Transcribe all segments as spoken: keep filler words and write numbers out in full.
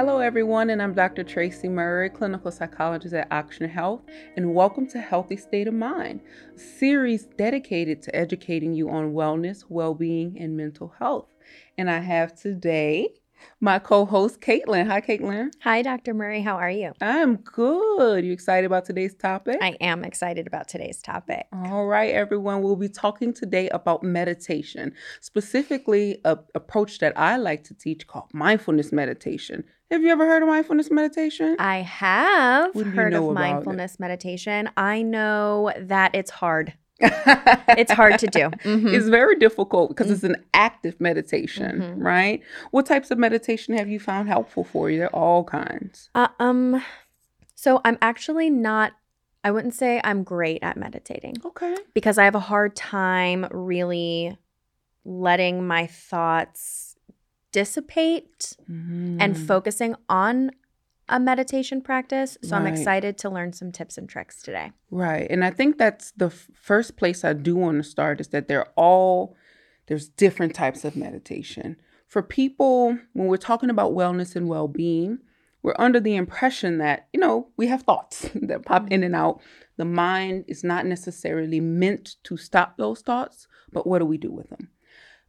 Hello everyone, and I'm Doctor Tracey Murray, clinical psychologist at Ochsner Health, and welcome to Healthy State of Mind, a series dedicated to educating you on wellness, well-being, and mental health. And I have today my co-host Caitlin. Hi Caitlin. Hi Doctor Murray, how are you? I'm good. You excited about today's topic? I am excited about today's topic. All right everyone, we'll be talking today about meditation, specifically an approach that I like to teach called mindfulness meditation. Have you ever heard of mindfulness meditation? I have heard of mindfulness meditation. I know that it's hard. It's hard to do. Mm-hmm. It's very difficult because mm-hmm. it's an active meditation, mm-hmm. right? What types of meditation have you found helpful for you? There are all kinds. Uh, um, so I'm actually not, I wouldn't say I'm great at meditating. Okay. Because I have a hard time really letting my thoughts dissipate mm-hmm. and focusing on a meditation practice. So right. I'm excited to learn some tips and tricks today. Right. And I think that's the f- first place I do want to start, is that they're all, there's different types of meditation. For people, when we're talking about wellness and well-being, we're under the impression that, you know, we have thoughts that pop in and out. The mind is not necessarily meant to stop those thoughts, but what do we do with them?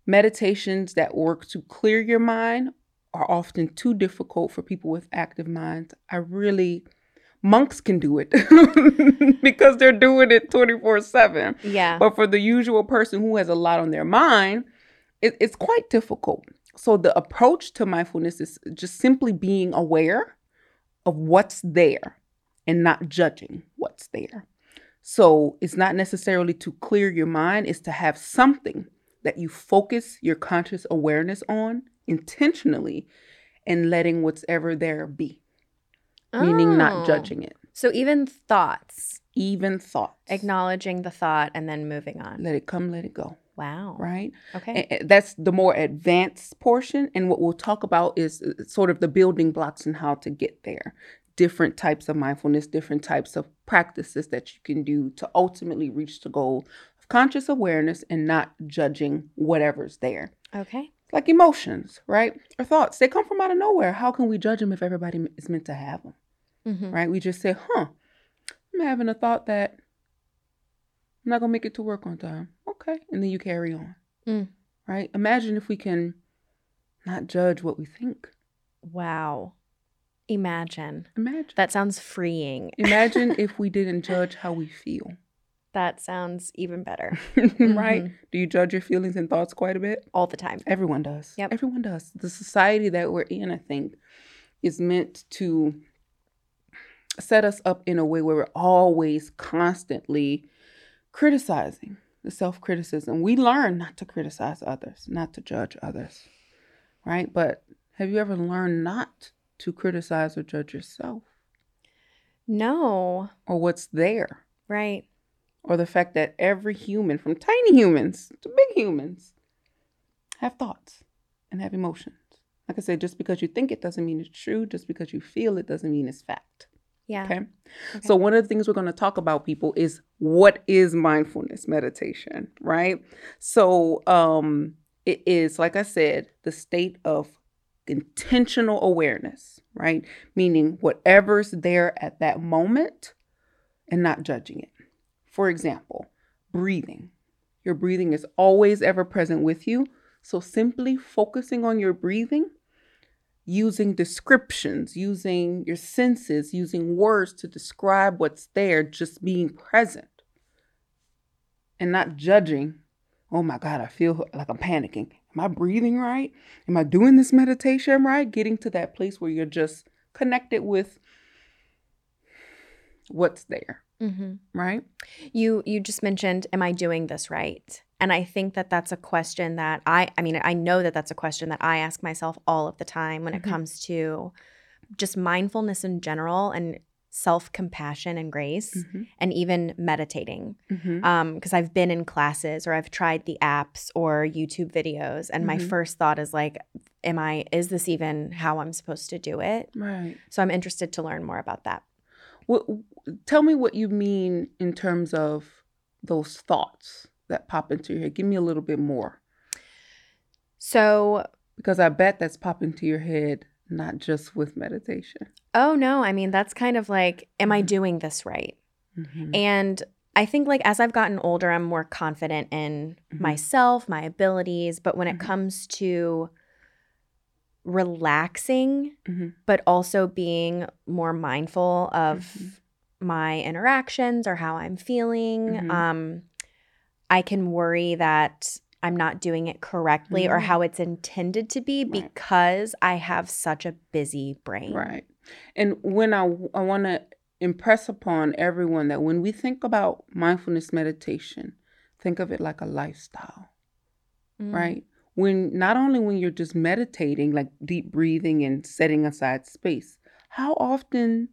Meditations that work to clear your mind are often too difficult for people with active minds. I really, monks can do it because they're doing it twenty-four seven. Yeah. But for the usual person who has a lot on their mind, it, it's quite difficult. So the approach to mindfulness is just simply being aware of what's there and not judging what's there. So it's not necessarily to clear your mind, it's to have something that you focus your conscious awareness on intentionally, and letting whatever there be, oh. meaning not judging it. So even thoughts. Even thoughts. Acknowledging the thought and then moving on. Let it come, let it go. Wow. Right? Okay. And that's the more advanced portion. And what we'll talk about is sort of the building blocks and how to get there. Different types of mindfulness, different types of practices that you can do to ultimately reach the goal of conscious awareness and not judging whatever's there. Okay. Like emotions, right? Or thoughts. They come from out of nowhere. How can we judge them if everybody is meant to have them? Mm-hmm. Right? We just say, huh, I'm having a thought that I'm not going to make it to work on time. Okay. And then you carry on. Mm. Right? Imagine if we can not judge what we think. Wow. Imagine. Imagine. That sounds freeing. Imagine if we didn't judge how we feel. That sounds even better. Right? Mm-hmm. Do you judge your feelings and thoughts quite a bit? All the time. Everyone does. Yep. Everyone does. The society that we're in, I think, is meant to set us up in a way where we're always constantly criticizing, the self-criticism. We learn not to criticize others, not to judge others, right? But have you ever learned not to criticize or judge yourself? No. Or what's there? Right. Or the fact that every human, from tiny humans to big humans, have thoughts and have emotions. Like I said, just because you think it doesn't mean it's true. Just because you feel it doesn't mean it's fact. Yeah. Okay. okay. So one of the things we're going to talk about, people, is what is mindfulness meditation, right? So um, it is, like I said, the state of intentional awareness, right? Meaning whatever's there at that moment and not judging it. For example, breathing. Your breathing is always ever present with you. So simply focusing on your breathing, using descriptions, using your senses, using words to describe what's there, just being present and not judging. Oh my God, I feel like I'm panicking. Am I breathing right? Am I doing this meditation right? Getting to that place where you're just connected with what's there. Mm-hmm. Right? You you just mentioned, am I doing this right? And I think that that's a question that I, I mean, I know that that's a question that I ask myself all of the time when mm-hmm. it comes to just mindfulness in general and self-compassion and grace mm-hmm. and even meditating. Because mm-hmm. um, I've been in classes or I've tried the apps or YouTube videos and mm-hmm. my first thought is like, am I, is this even how I'm supposed to do it? Right. So I'm interested to learn more about that. What, tell me what you mean in terms of those thoughts that pop into your head. Give me a little bit more. So, because I bet that's popping to your head not just with meditation? Oh, no. I mean, that's kind of like, am I doing this right? Mm-hmm. And I think like as I've gotten older, I'm more confident in mm-hmm. myself, my abilities. But when mm-hmm. it comes to relaxing, mm-hmm. but also being more mindful of mm-hmm. my interactions or how I'm feeling, mm-hmm. um, I can worry that I'm not doing it correctly mm-hmm. or how it's intended to be right. because I have such a busy brain. Right. And when I, I want to impress upon everyone that when we think about mindfulness meditation, think of it like a lifestyle, mm. right? When not only when you're just meditating, like deep breathing and setting aside space, how often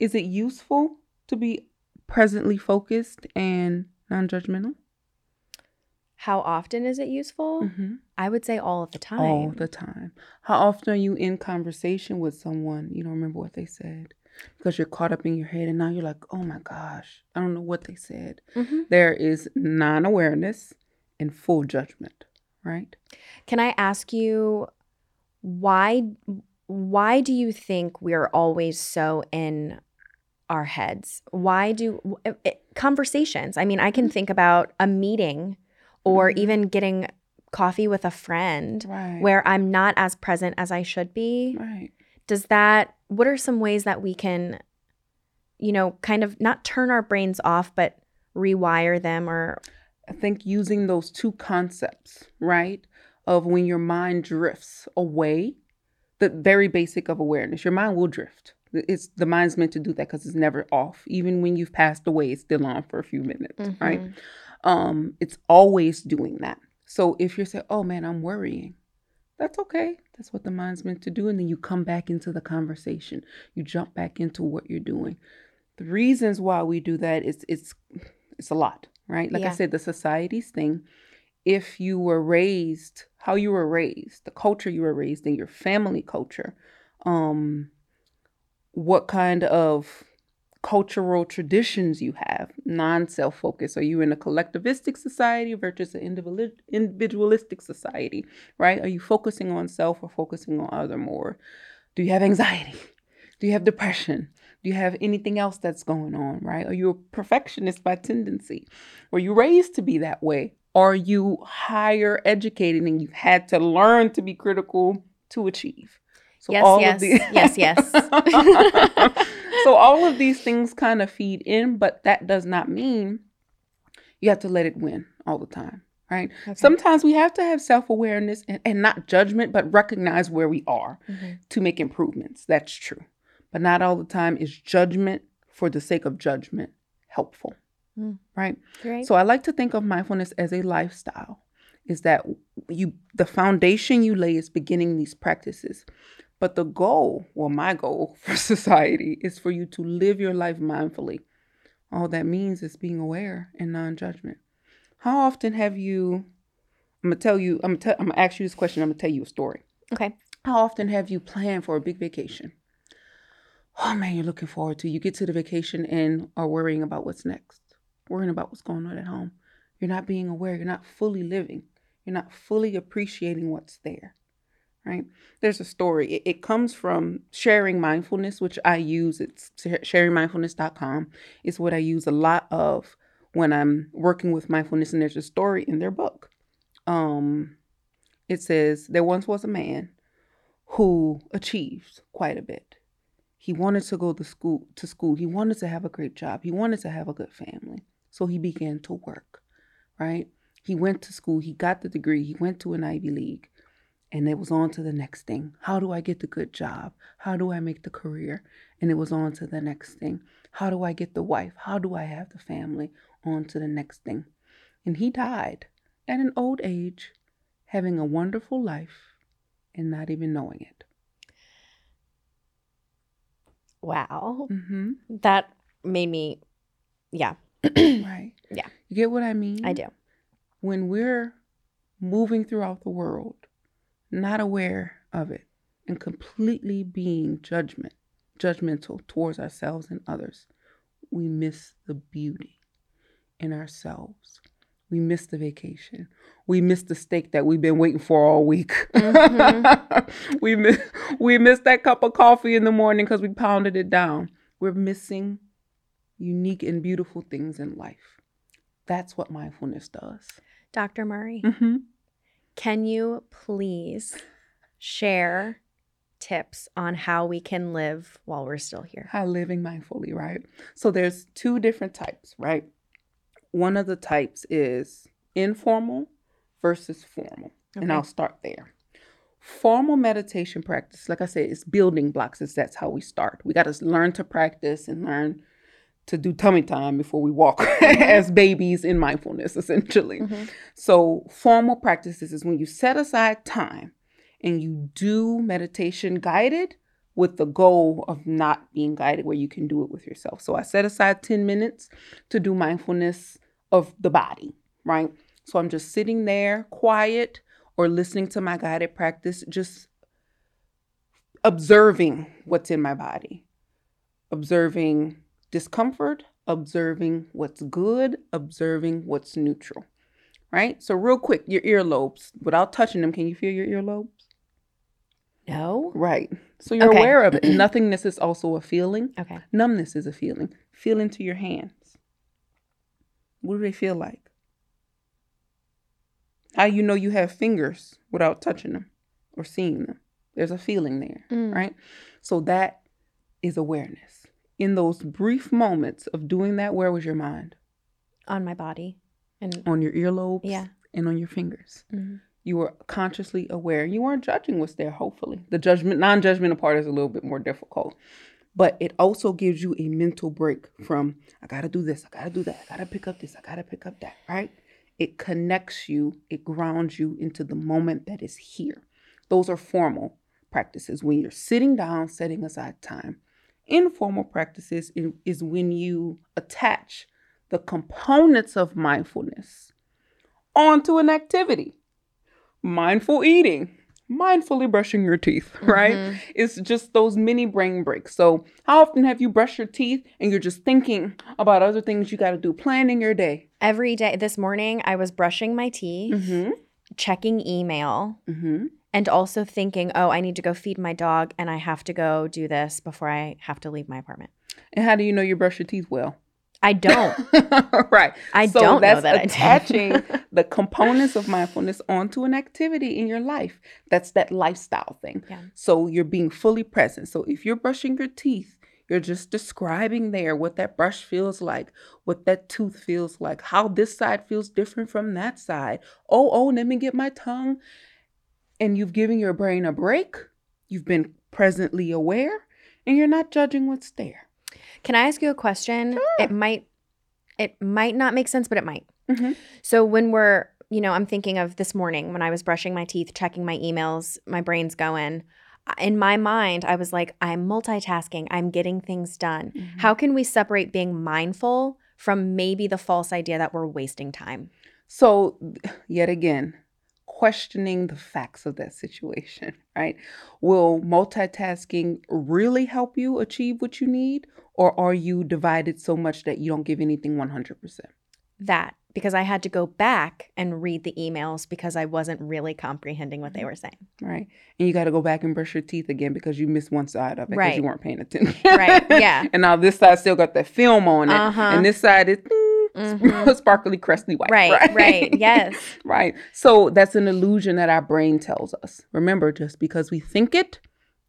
is it useful to be presently focused and non-judgmental? How often is it useful? Mm-hmm. I would say all of the time. All the time. How often are you in conversation with someone? You don't remember what they said because you're caught up in your head and now you're like, oh my gosh, I don't know what they said. Mm-hmm. There is non-awareness and full judgment, right? Can I ask you, why, why do you think we're always so in our heads? Why do – conversations. I mean, I can think about a meeting or mm-hmm. even getting coffee with a friend right. where I'm not as present as I should be. Right. Does that – what are some ways that we can, you know, kind of not turn our brains off but rewire them or – I think using those two concepts, right, of when your mind drifts away, the very basic of awareness, your mind will drift. It's the mind's meant to do that because it's never off. Even when you've passed away, it's still on for a few minutes, mm-hmm. right? Um, it's always doing that. So if you're saying, oh, man, I'm worrying, that's okay. That's what the mind's meant to do. And then you come back into the conversation. You jump back into what you're doing. The reasons why we do that is it's it's a lot. Right? Like yeah. I said, the society's thing, if you were raised, how you were raised, the culture you were raised in, your family culture, um, what kind of cultural traditions you have, non-self-focused. Are you in a collectivistic society versus an individu- individualistic society, right? Are you focusing on self or focusing on other more? Do you have anxiety? Do you have depression? Do you have anything else that's going on, right? Are you a perfectionist by tendency? Were you raised to be that way? Are you higher educated and you've had to learn to be critical to achieve? So yes, all yes, of these- yes, yes. So all of these things kind of feed in, but that does not mean you have to let it win all the time, right? Okay. Sometimes we have to have self-awareness and, and not judgment, but recognize where we are mm-hmm. to make improvements. That's true. But not all the time is judgment for the sake of judgment helpful, mm. right? Great. So I like to think of mindfulness as a lifestyle, is that you the foundation you lay is beginning these practices. But the goal, well, my goal for society is for you to live your life mindfully. All that means is being aware and non-judgment. How often have you, I'm gonna tell you, I'm gonna, te- I'm gonna ask you this question, I'm gonna tell you a story. Okay. How often have you planned for a big vacation? Oh, man, you're looking forward to. You get to the vacation and are worrying about what's next, worrying about what's going on at home. You're not being aware. You're not fully living. You're not fully appreciating what's there, right? There's a story. It, it comes from Sharing Mindfulness, which I use. It's sharing mindfulness dot com. It's what I use a lot of when I'm working with mindfulness, and there's a story in their book. Um, it says, there once was a man who achieved quite a bit. He wanted to go to school, to school. He wanted to have a great job. He wanted to have a good family. So he began to work, right? He went to school. He got the degree. He went to an Ivy League. And it was on to the next thing. How do I get the good job? How do I make the career? And it was on to the next thing. How do I get the wife? How do I have the family? On to the next thing. And he died at an old age, having a wonderful life and not even knowing it. Wow. Mm-hmm. That made me, yeah. Right. Yeah. You get what I mean? I do. When we're moving throughout the world, not aware of it, and completely being judgment, judgmental towards ourselves and others, we miss the beauty in ourselves. we missed the vacation. We missed the steak that we've been waiting for all week. Mm-hmm. we, miss, we missed that cup of coffee in the morning because we pounded it down. We're missing unique and beautiful things in life. That's what mindfulness does. Doctor Murray, mm-hmm. can you please share tips on how we can live while we're still here? How living mindfully, right? So there's two different types, right? One of the types is informal versus formal. Okay. And I'll start there. Formal meditation practice, like I said, it's building blocks. It's, that's how we start. We got to learn to practice and learn to do tummy time before we walk mm-hmm. as babies in mindfulness, essentially. Mm-hmm. So formal practices is when you set aside time and you do meditation guided with the goal of not being guided, where you can do it with yourself. So I set aside ten minutes to do mindfulness of the body, right? So I'm just sitting there quiet or listening to my guided practice, just observing what's in my body, observing discomfort, observing what's good, observing what's neutral, right? So real quick, your earlobes, without touching them, can you feel your earlobes? No. Right. So you're okay. aware of it. Nothingness is also a feeling. Okay. Numbness is a feeling. Feel into your hands. What do they feel like? How you know you have fingers without touching them or seeing them? There's a feeling there, mm. right? So that is awareness. In those brief moments of doing that, where was your mind? On my body. And on your earlobes yeah. and on your fingers. Mm-hmm. You were consciously aware. You weren't judging what's there, hopefully. The judgment, non-judgmental part is a little bit more difficult. But it also gives you a mental break from, I got to do this, I got to do that, I got to pick up this, I got to pick up that, right? It connects you, it grounds you into the moment that is here. Those are formal practices. When you're sitting down, setting aside time. Informal practices is when you attach the components of mindfulness onto an activity. Mindful eating, mindfully brushing your teeth, right? Mm-hmm. It's just those mini brain breaks. So how often have you brushed your teeth and you're just thinking about other things you got to do, planning your day? Every day. This morning, I was brushing my teeth, mm-hmm. checking email, mm-hmm. and also thinking, oh, I need to go feed my dog and I have to go do this before I have to leave my apartment. And how do you know you brush your teeth well? I don't. Right. I so don't know that I do. So that's attaching the components of mindfulness onto an activity in your life. That's that lifestyle thing. Yeah. So you're being fully present. So if you're brushing your teeth, you're just describing there what that brush feels like, what that tooth feels like, how this side feels different from that side. Oh, oh, let me get my tongue. And you've given your brain a break. You've been presently aware and you're not judging what's there. Can I ask you a question? Sure. It might it might not make sense, but it might. Mm-hmm. So when we're, you know, I'm thinking of this morning when I was brushing my teeth, checking my emails, my brain's going. In my mind, I was like, I'm multitasking. I'm getting things done. Mm-hmm. How can we separate being mindful from maybe the false idea that we're wasting time? So yet again, questioning the facts of that situation, right? Will multitasking really help you achieve what you need? Or are you divided so much that you don't give anything one hundred percent? That, because I had to go back and read the emails because I wasn't really comprehending what they were saying. Right. And you got to go back and brush your teeth again because you missed one side of it because right. you weren't paying attention. Right, yeah. And now this side still got that film on it. Uh-huh. And this side is... Mm-hmm. sparkly, crusty white. Right, right, right. Yes. Right. So that's an illusion that our brain tells us. Remember, just because we think it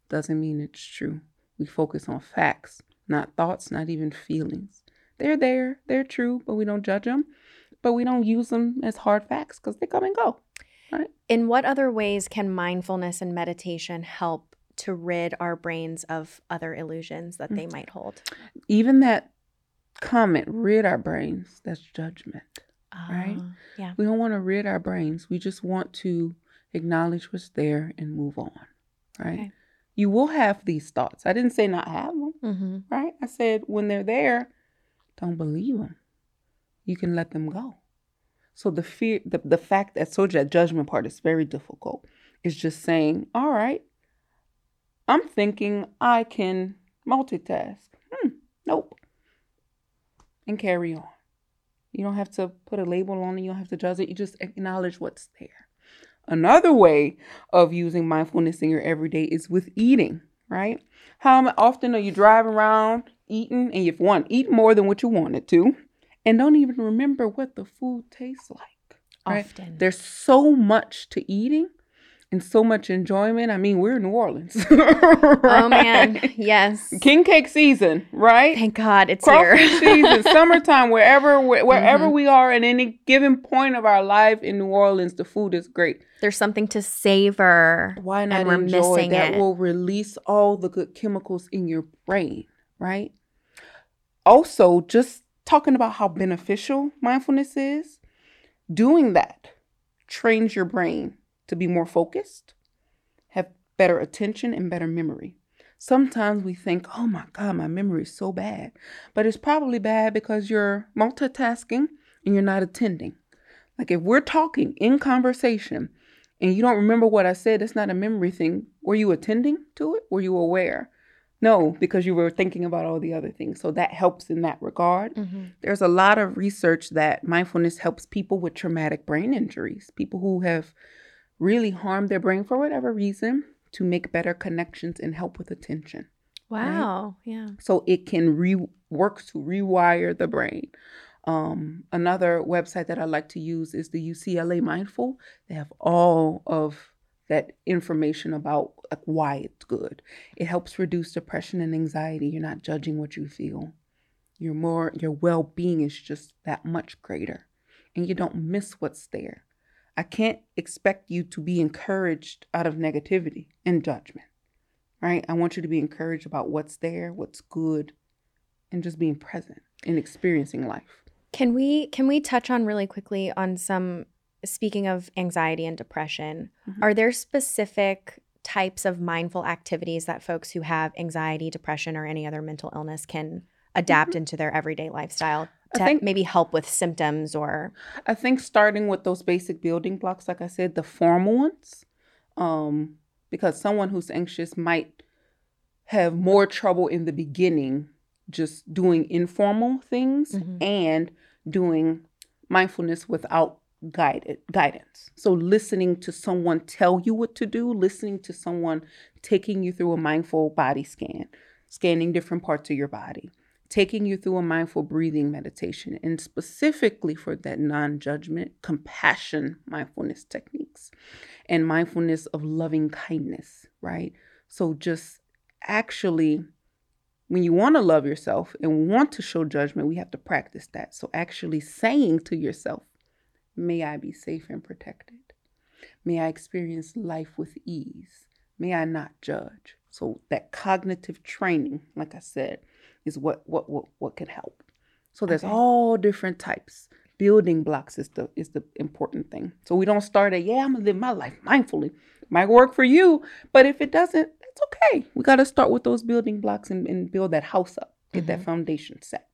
doesn't mean it's true. We focus on facts, not thoughts, not even feelings. They're there. They're true, but we don't judge them. But we don't use them as hard facts because they come and go. Right. In what other ways can mindfulness and meditation help to rid our brains of other illusions that mm-hmm. they might hold? Even that comment, rid our brains, that's judgment, uh, right? Yeah. We don't want to rid our brains. We just want to acknowledge what's there and move on, right? Okay. You will have these thoughts. I didn't say not have them, mm-hmm. right? I said when they're there, don't believe them. You can let them go. So the fear, the, the fact that, so that judgment part is very difficult. It's just saying, all right, I'm thinking I can multitask. Hmm, nope. And carry on. You don't have to put a label on it. You don't have to judge it. You just acknowledge what's there. Another way of using mindfulness in your everyday is with eating, right? How often are you driving around eating and you've one, eat more than what you wanted to and don't even remember what the food tastes like? Right? Often. There's so much to eating and so much enjoyment. I mean, we're in New Orleans. Right? Oh, man. Yes. King cake season, right? Thank God it's crawfish here. Season, summertime, wherever wherever mm-hmm. we are at any given point of our life in New Orleans, the food is great. There's something to savor. Why not and we're enjoy missing that it. Will release all the good chemicals in your brain, right? Also, just talking about how beneficial mindfulness is, doing that trains your brain to be more focused, have better attention and better memory. Sometimes we think, oh my God, my memory is so bad. But it's probably bad because you're multitasking and you're not attending. Like if we're talking in conversation and you don't remember what I said, it's not a memory thing. Were you attending to it? Were you aware? No, because you were thinking about all the other things. So that helps in that regard. Mm-hmm. There's a lot of research that mindfulness helps people with traumatic brain injuries, people who have really harm their brain for whatever reason to make better connections and help with attention. Wow. Right? Yeah. So it can re work to rewire the brain. Um, another website that I like to use is the U C L A Mindful. They have all of that information about like why it's good. It helps reduce depression and anxiety. You're not judging what you feel. You're more, your well-being is just that much greater and you don't miss what's there. I can't expect you to be encouraged out of negativity and judgment, right? I want you to be encouraged about what's there, what's good, and just being present and experiencing life. Can we can we touch on really quickly on some, speaking of anxiety and depression, mm-hmm. are there specific types of mindful activities that folks who have anxiety, depression, or any other mental illness can adapt mm-hmm. into their everyday lifestyle? I think maybe help with symptoms or... I think starting with those basic building blocks, like I said, the formal ones, um, because someone who's anxious might have more trouble in the beginning just doing informal things mm-hmm. and doing mindfulness without guided guidance. So listening to someone tell you what to do, listening to someone taking you through a mindful body scan, scanning different parts of your body, taking you through a mindful breathing meditation, and specifically for that non-judgment, compassion, mindfulness techniques, and mindfulness of loving kindness, right? So just actually, when you want to love yourself and want to show judgment, we have to practice that. So actually saying to yourself, may I be safe and protected. May I experience life with ease. May I not judge. So that cognitive training, like I said, is what what what, what can help. So there's okay. all different types. Building blocks is the is the important thing. So we don't start at, yeah, I'm gonna live my life mindfully. Might work for you, but if it doesn't, it's okay. We gotta start with those building blocks and, and build that house up, get mm-hmm. that foundation set.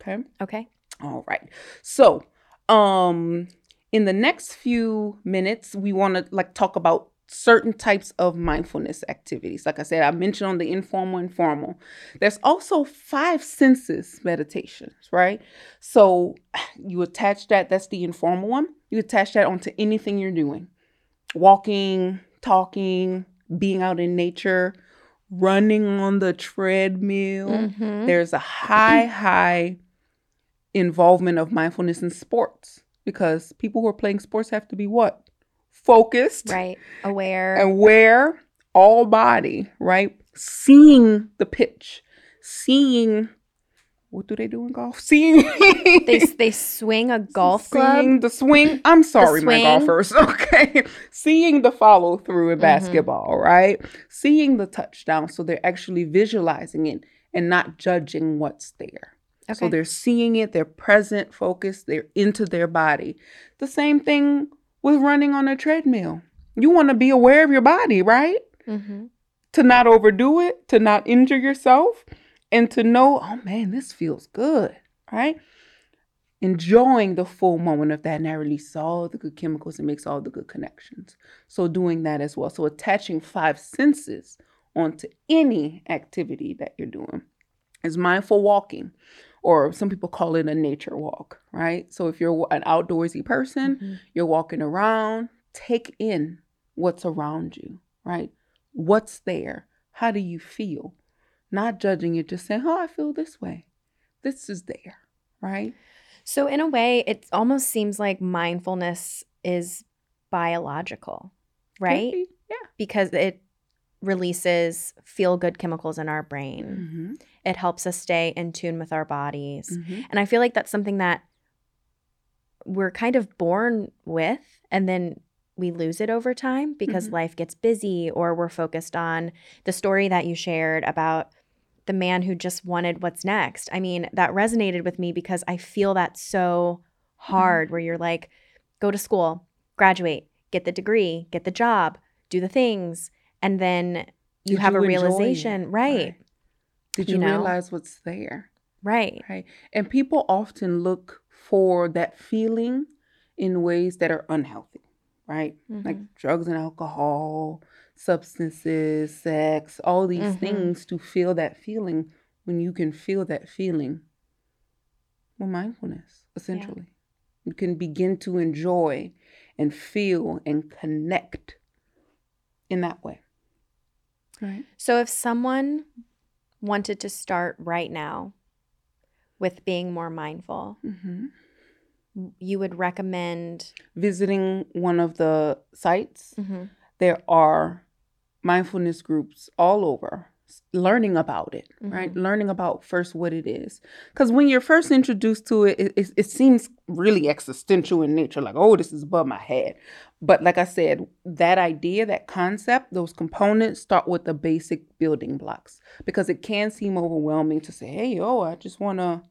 Okay? Okay. All right. So um in the next few minutes, we wanna like talk about certain types of mindfulness activities. Like I said, I mentioned on the informal and formal. There's also five senses meditations, right? So you attach that, that's the informal one. You attach that onto anything you're doing. Walking, talking, being out in nature, running on the treadmill. Mm-hmm. There's a high, high involvement of mindfulness in sports because people who are playing sports have to be what? Focused, right? Aware, aware, all body, right? Seeing the pitch, seeing. What do they do in golf? Seeing. they they swing a golf seeing club. The swing. I'm sorry, swing. My golfers. Okay, seeing the follow through in basketball, mm-hmm. right? Seeing the touchdown, so they're actually visualizing it and not judging what's there. Okay. So they're seeing it. They're present, focused. They're into their body. The same thing with running on a treadmill. You want to be aware of your body, right? Mm-hmm. To not overdo it, to not injure yourself, and to know, oh man, this feels good, right? Enjoying the full moment of that, and that releases all the good chemicals and makes all the good connections. So doing that as well. So attaching five senses onto any activity that you're doing. Is mindful walking. or some people call it a nature walk, right? So if you're an outdoorsy person, mm-hmm. you're walking around, take in what's around you, right? What's there? How do you feel? Not judging it, just saying, oh, I feel this way. This is there, right? So in a way, it almost seems like mindfulness is biological, right? Maybe. Yeah. Because it releases feel-good chemicals in our brain. Mm-hmm. It helps us stay in tune with our bodies. Mm-hmm. And I feel like that's something that we're kind of born with, and then we lose it over time because mm-hmm. life gets busy, or we're focused on the story that you shared about the man who just wanted what's next. I mean, that resonated with me because I feel that so hard, mm-hmm. where you're like, go to school, graduate, get the degree, get the job, do the things. And then you Did have you a realization, right. right? Did you, you know? realize what's there? Right. Right. And people often look for that feeling in ways that are unhealthy, right? Mm-hmm. Like drugs and alcohol, substances, sex, all these mm-hmm. things to feel that feeling, when you can feel that feeling with mindfulness, essentially. Yeah. You can begin to enjoy and feel and connect in that way. Right. So if someone wanted to start right now with being more mindful, mm-hmm. you would recommend visiting one of the sites. Mm-hmm. There are mindfulness groups all over, learning about it, mm-hmm. right? Learning about first what it is. Because when you're first introduced to it, it, it, it seems really existential in nature, like, oh, this is above my head. But like I said, that idea, that concept, those components start with the basic building blocks, because it can seem overwhelming to say, hey, oh, I just want to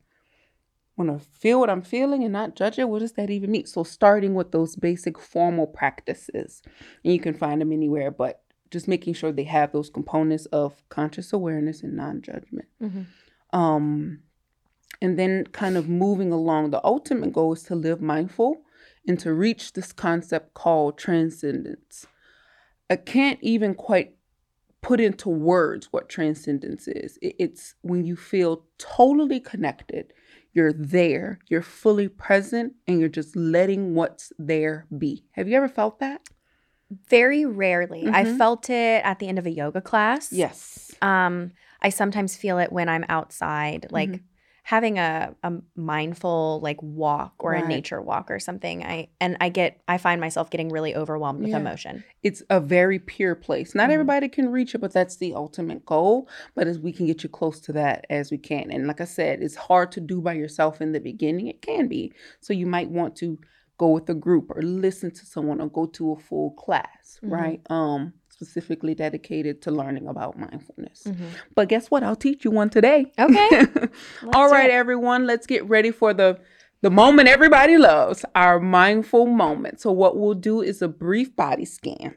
want to feel what I'm feeling and not judge it. What does that even mean? So starting with those basic formal practices, and you can find them anywhere, but just making sure they have those components of conscious awareness and non-judgment. Mm-hmm. Um, and then kind of moving along, the ultimate goal is to live mindful and to reach this concept called transcendence. I can't even quite put into words what transcendence is. It, it's when you feel totally connected. You're there, you're fully present, and you're just letting what's there be. Have you ever felt that? Very rarely. Mm-hmm. I felt it at the end of a yoga class. Yes. Um, I sometimes feel it when I'm outside, like mm-hmm. having a, a mindful like walk or right. a nature walk or something. I and I get I find myself getting really overwhelmed with yeah. emotion. It's a very pure place. Not mm-hmm. everybody can reach it, but that's the ultimate goal. But as we can get you close to that as we can. And like I said, it's hard to do by yourself in the beginning. It can be. So you might want to go with a group or listen to someone or go to a full class, mm-hmm. right? Um, specifically dedicated to learning about mindfulness. Mm-hmm. But guess what? I'll teach you one today. Okay. All right, everyone. Let's get ready for the, the moment everybody loves, our mindful moment. So what we'll do is a brief body scan.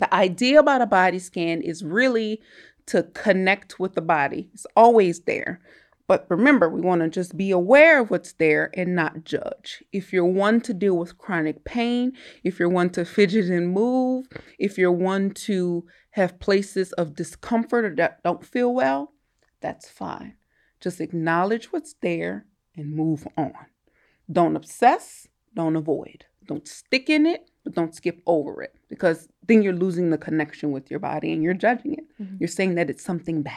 The idea about a body scan is really to connect with the body. It's always there. But remember, we want to just be aware of what's there and not judge. If you're one to deal with chronic pain, if you're one to fidget and move, if you're one to have places of discomfort or that don't feel well, that's fine. Just acknowledge what's there and move on. Don't obsess, don't avoid. Don't stick in it, but don't skip over it, because then you're losing the connection with your body and you're judging it. Mm-hmm. You're saying that it's something bad,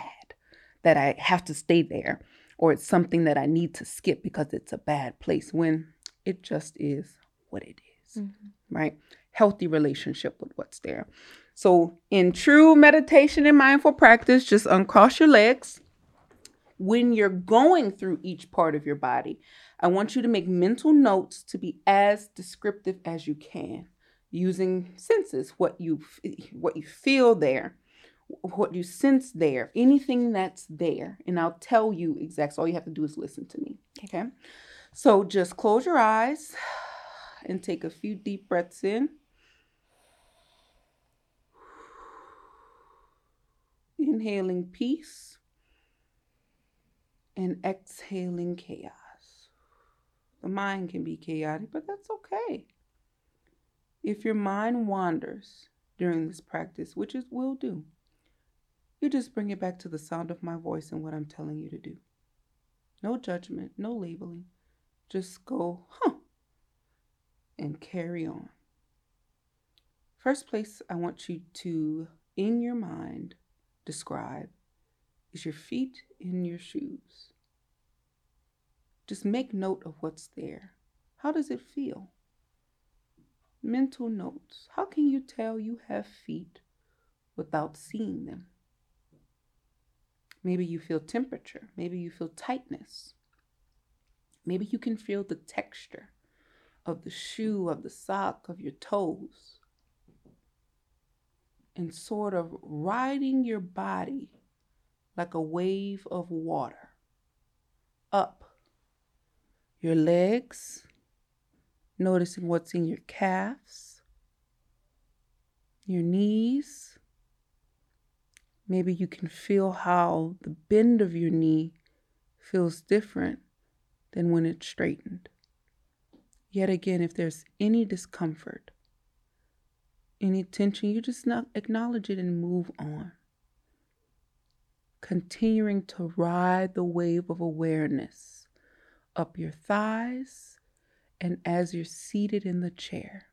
that I have to stay there, or it's something that I need to skip because it's a bad place, when it just is what it is, mm-hmm. right? Healthy relationship with what's there. So in true meditation and mindful practice, just uncross your legs. When you're going through each part of your body, I want you to make mental notes to be as descriptive as you can, using senses, what you what you feel there, what you sense there, anything that's there. And I'll tell you exactly. So all you have to do is listen to me. Okay. So just close your eyes and take a few deep breaths in inhaling peace and exhaling chaos. The mind can be chaotic, but that's okay. If your mind wanders during this practice, which it will do, you just bring it back to the sound of my voice and what I'm telling you to do. No judgment, no labeling. Just go, huh, and carry on. First place I want you to, in your mind, describe is your feet in your shoes. Just make note of what's there. How does it feel? Mental notes. How can you tell you have feet without seeing them? Maybe you feel temperature. Maybe you feel tightness. Maybe you can feel the texture of the shoe, of the sock, of your toes. And sort of riding your body like a wave of water up your legs, noticing what's in your calves, your knees. Maybe you can feel how the bend of your knee feels different than when it's straightened. Yet again, if there's any discomfort, any tension, you just not acknowledge it and move on. Continuing to ride the wave of awareness up your thighs and as you're seated in the chair.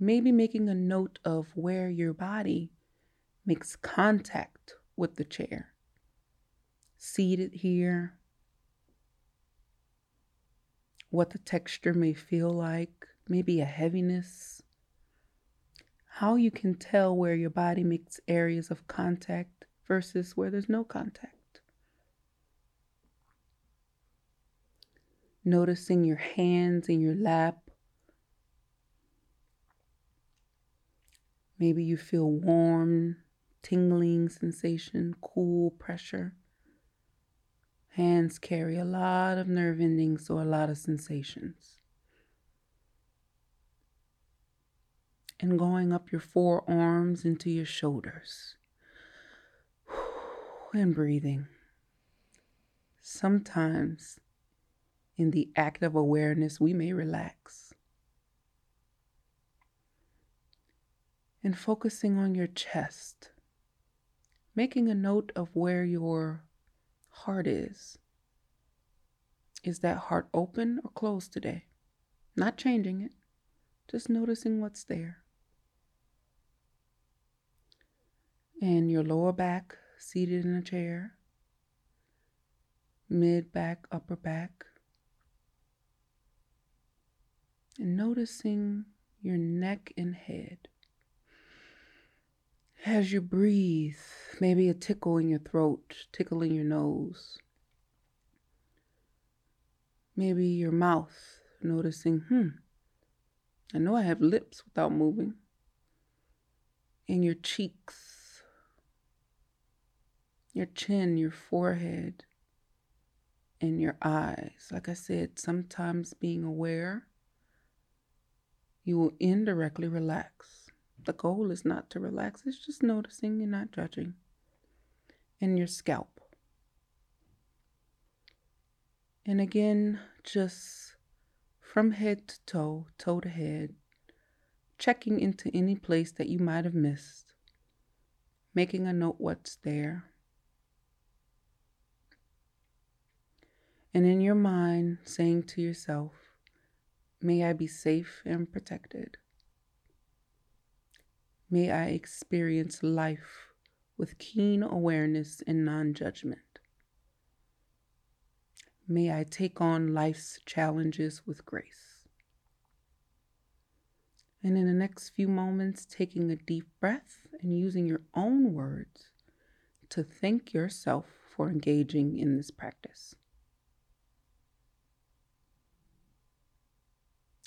Maybe making a note of where your body makes contact with the chair. Seated here, what the texture may feel like, maybe a heaviness. How you can tell where your body makes areas of contact versus where there's no contact. Noticing your hands in your lap. Maybe you feel warm, tingling sensation, cool pressure. Hands carry a lot of nerve endings, so a lot of sensations. And going up your forearms into your shoulders. And breathing. Sometimes in the act of awareness, we may relax. And focusing on your chest. Making a note of where your heart is. Is that heart open or closed today? Not changing it. Just noticing what's there. And your lower back, seated in a chair, mid back, upper back, and noticing your neck and head. As you breathe, maybe a tickle in your throat, tickling your nose, maybe your mouth, noticing, hmm, I know I have lips without moving, and your cheeks. Your chin, your forehead, and your eyes. Like I said, sometimes being aware, you will indirectly relax. The goal is not to relax, it's just noticing and not judging. And your scalp. And again, just from head to toe, toe to head, checking into any place that you might have missed, making a note what's there. And in your mind, saying to yourself, may I be safe and protected. May I experience life with keen awareness and non-judgment. May I take on life's challenges with grace. And in the next few moments, taking a deep breath and using your own words to thank yourself for engaging in this practice.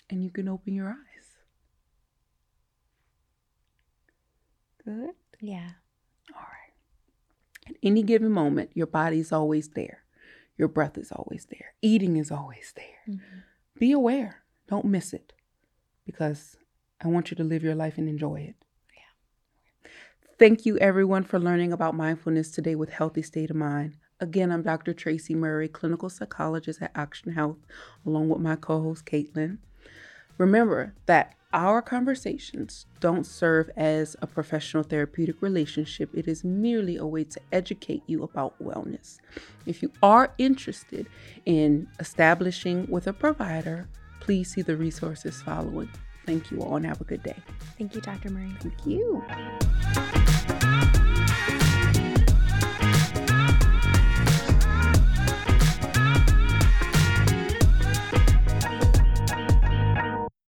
And you can open your eyes. Good? Yeah. All right. At any given moment, your body's always there. Your breath is always there. Eating is always there. Mm-hmm. Be aware. Don't miss it. Because I want you to live your life and enjoy it. Yeah. Thank you, everyone, for learning about mindfulness today with Healthy State of Mind. Again, I'm Doctor Tracey Murray, clinical psychologist at Ochsner Health, along with my co-host, Caitlin. Remember that our conversations don't serve as a professional therapeutic relationship. It is merely a way to educate you about wellness. If you are interested in establishing with a provider, please see the resources following. Thank you all and have a good day. Thank you, Doctor Murray. Thank you.